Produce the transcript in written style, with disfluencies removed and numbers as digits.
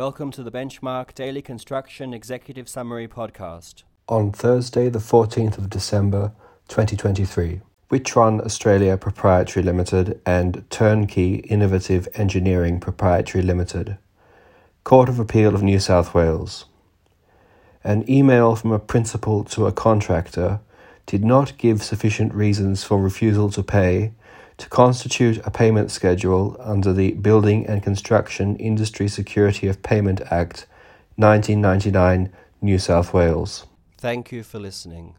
Welcome to the Benchmark Daily Construction Executive Summary Podcast. On Thursday, the 14th of December, 2023, Witron Australia Proprietary Limited and Turnkey Innovative Engineering Proprietary Limited, Court of Appeal of New South Wales. An email from a principal to a contractor did not give sufficient reasons for refusal to pay to constitute a payment schedule under the Building and Construction Industry Security of Payment Act, 1999, New South Wales. Thank you for listening.